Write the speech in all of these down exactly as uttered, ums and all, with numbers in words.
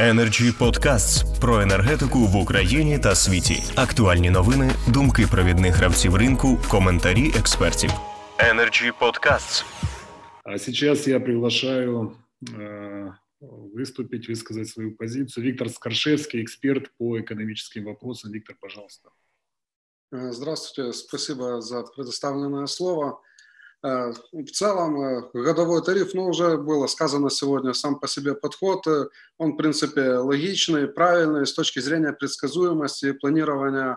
Energy Podcasts про енергетику в Україні та світі. Актуальні новини, думки провідних гравців ринку, коментарі експертів. Energy Podcasts. А сейчас я приглашаю э, выступить, высказать свою позицию. Виктор Скаршевский, эксперт по экономическим вопросам. Виктор, пожалуйста. Здравствуйте, спасибо за предоставленное слово. В целом, годовой тариф, ну, уже было сказано сегодня, сам по себе подход, он, в принципе, логичный, правильный с точки зрения предсказуемости и планирования,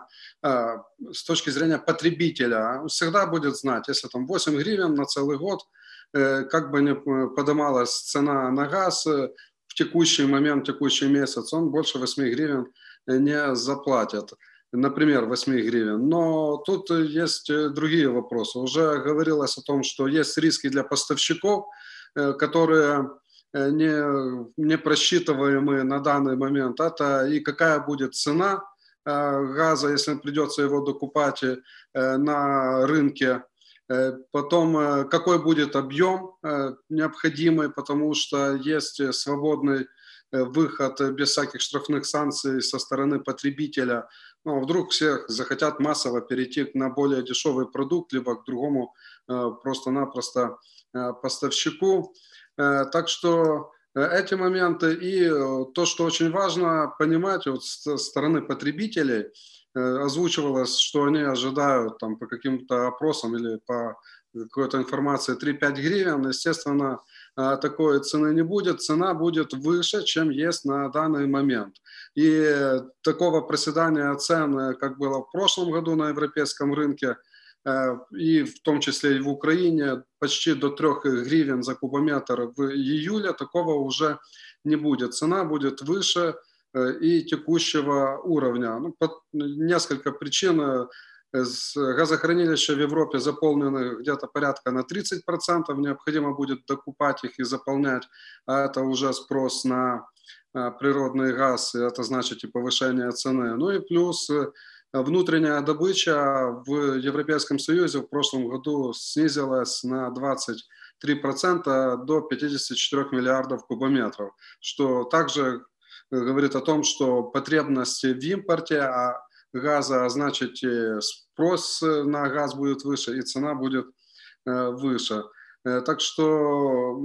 с точки зрения потребителя. Он всегда будет знать, если там восемь гривен на целый год, как бы ни поднималась цена на газ в текущий момент, в текущий месяц, он больше восемь гривен не заплатит. Например, восемь гривен. Но тут есть другие вопросы. Уже говорилось о том, что есть риски для поставщиков, которые не, не просчитываемые на данный момент. Это и какая будет цена газа, если придется его докупать на рынке. Потом, какой будет объем необходимый, потому что есть свободный выход без всяких штрафных санкций со стороны потребителя. Ну, вдруг все захотят массово перейти на более дешевый продукт, либо к другому э, просто-напросто э, поставщику. Э, так что э, эти моменты и э, то, что очень важно понимать вот, со стороны потребителей, э, озвучивалось, что они ожидают там, по каким-то опросам или по какой-то информации три-пять гривен, естественно, такой цены не будет, цена будет выше, чем есть на данный момент. И такого проседания цен, как было в прошлом году на европейском рынке, и в том числе и в Украине, почти до три гривен за кубометр в июле, такого уже не будет. Цена будет выше и текущего уровня. Ну, по несколько причин. Газохранилища в Европе заполнены где-то порядка на тридцать процентов, необходимо будет докупать их и заполнять, а это уже спрос на природный газ, и это значит и повышение цены. Ну и плюс внутренняя добыча в Европейском Союзе в прошлом году снизилась на двадцать три процента до пятьдесят четыре миллиардов кубометров, что также говорит о том, что потребности в импорте, а газа, а значит спрос на газ будет выше и цена будет выше. Так что,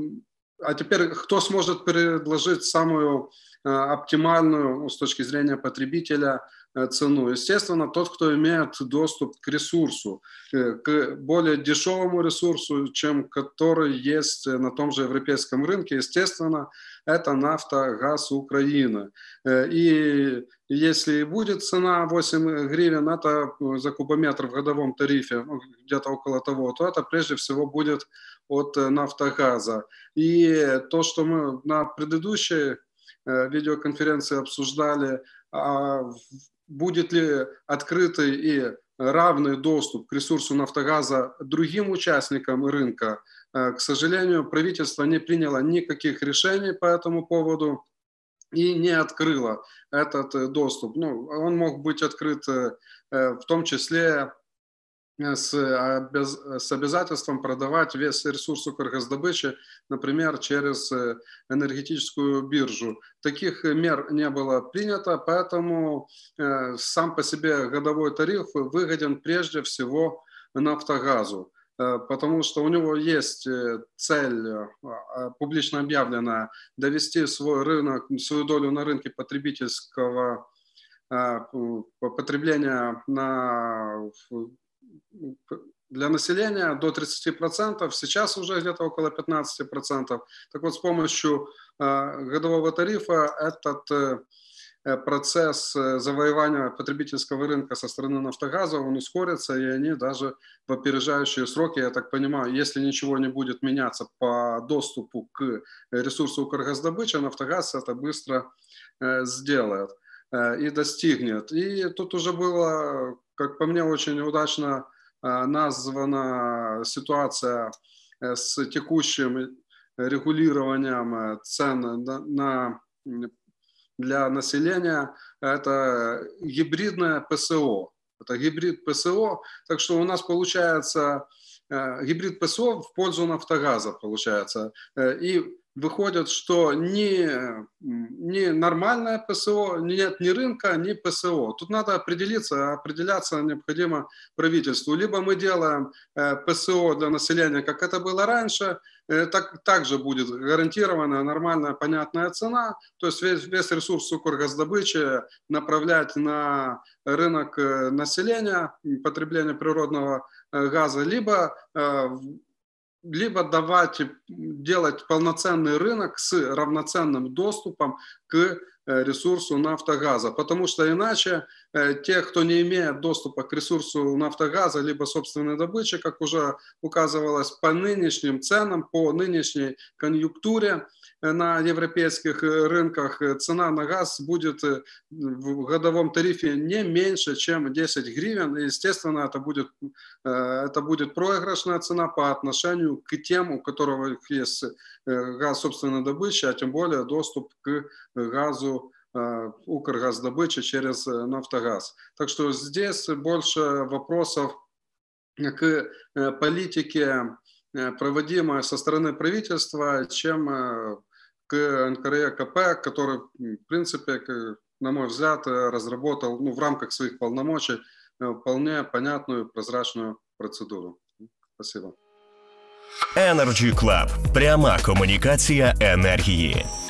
а теперь кто сможет предложить самую оптимальную с точки зрения потребителя цену? Естественно, тот, кто имеет доступ к ресурсу, к более дешевому ресурсу, чем который есть на том же европейском рынке, естественно, это «Нафтогаз Украины». И если будет цена восемь гривен, это за кубометр в годовом тарифе, где-то около того, то это прежде всего будет от «Нафтогаза». И то, что мы на предыдущей видеоконференции обсуждали, будет ли открытый и равный доступ к ресурсу «Нафтогаза» другим участникам рынка, к сожалению, правительство не приняло никаких решений по этому поводу и не открыло этот доступ. Ну, он мог быть открыт в том числе с обязательством продавать весь ресурс Укргаздобычи, например, через энергетическую биржу. Таких мер не было принято, поэтому сам по себе годовой тариф выгоден прежде всего «Нафтогазу», потому что у него есть цель, публично объявленная, довести свой рынок, свою долю на рынке потребительского потребления на, для населения до тридцать процентов, сейчас уже где-то около пятнадцать процентов. Так вот, с помощью годового тарифа этот процесс завоевания потребительского рынка со стороны «Нафтогаза», он ускорится, и они даже в опережающие сроки, я так понимаю, если ничего не будет меняться по доступу к ресурсу «Укргаздобыча», «Нафтогаз» это быстро сделает и достигнет. И тут уже было, как по мне, очень удачно названа ситуация с текущим регулированием цен на для населения, это гибридное ПСО. Это гибрид ПСО, так что у нас получается гибрид ПСО в пользу «Нафтогаза» получается. И выходит, что не, ни нормальное ПСО, нет ни рынка, ни ПСО. Тут надо определиться, определяться необходимо правительству. Либо мы делаем ПСО для населения, как это было раньше, так, также будет гарантированная, нормальная, понятная цена, то есть весь, весь ресурс Укргаздобычи направлять на рынок населения, потребление природного газа, либо либо давать, делать полноценный рынок с равноценным доступом к ресурсу нафтогаза, потому что иначе те, кто не имеет доступа к ресурсу нафтогаза, либо собственной добычи, как уже указывалось, по нынешним ценам, по нынешней конъюнктуре на европейских рынках цена на газ будет в годовом тарифе не меньше, чем десять гривен. И, естественно, это будет, это будет проигрышная цена по отношению к тем, у которых есть газ собственной добычи, а тем более доступ к газу Укргаздобычи через Нафтогаз. Так что здесь больше вопросов к политике, проводимой со стороны правительства, чем к эн ка эр ка пэ, который, в принципе, на мой взгляд, разработал, ну, в рамках своих полномочий вполне понятную и прозрачную процедуру. Спасибо. Energy Club. Пряма комунікація енергії.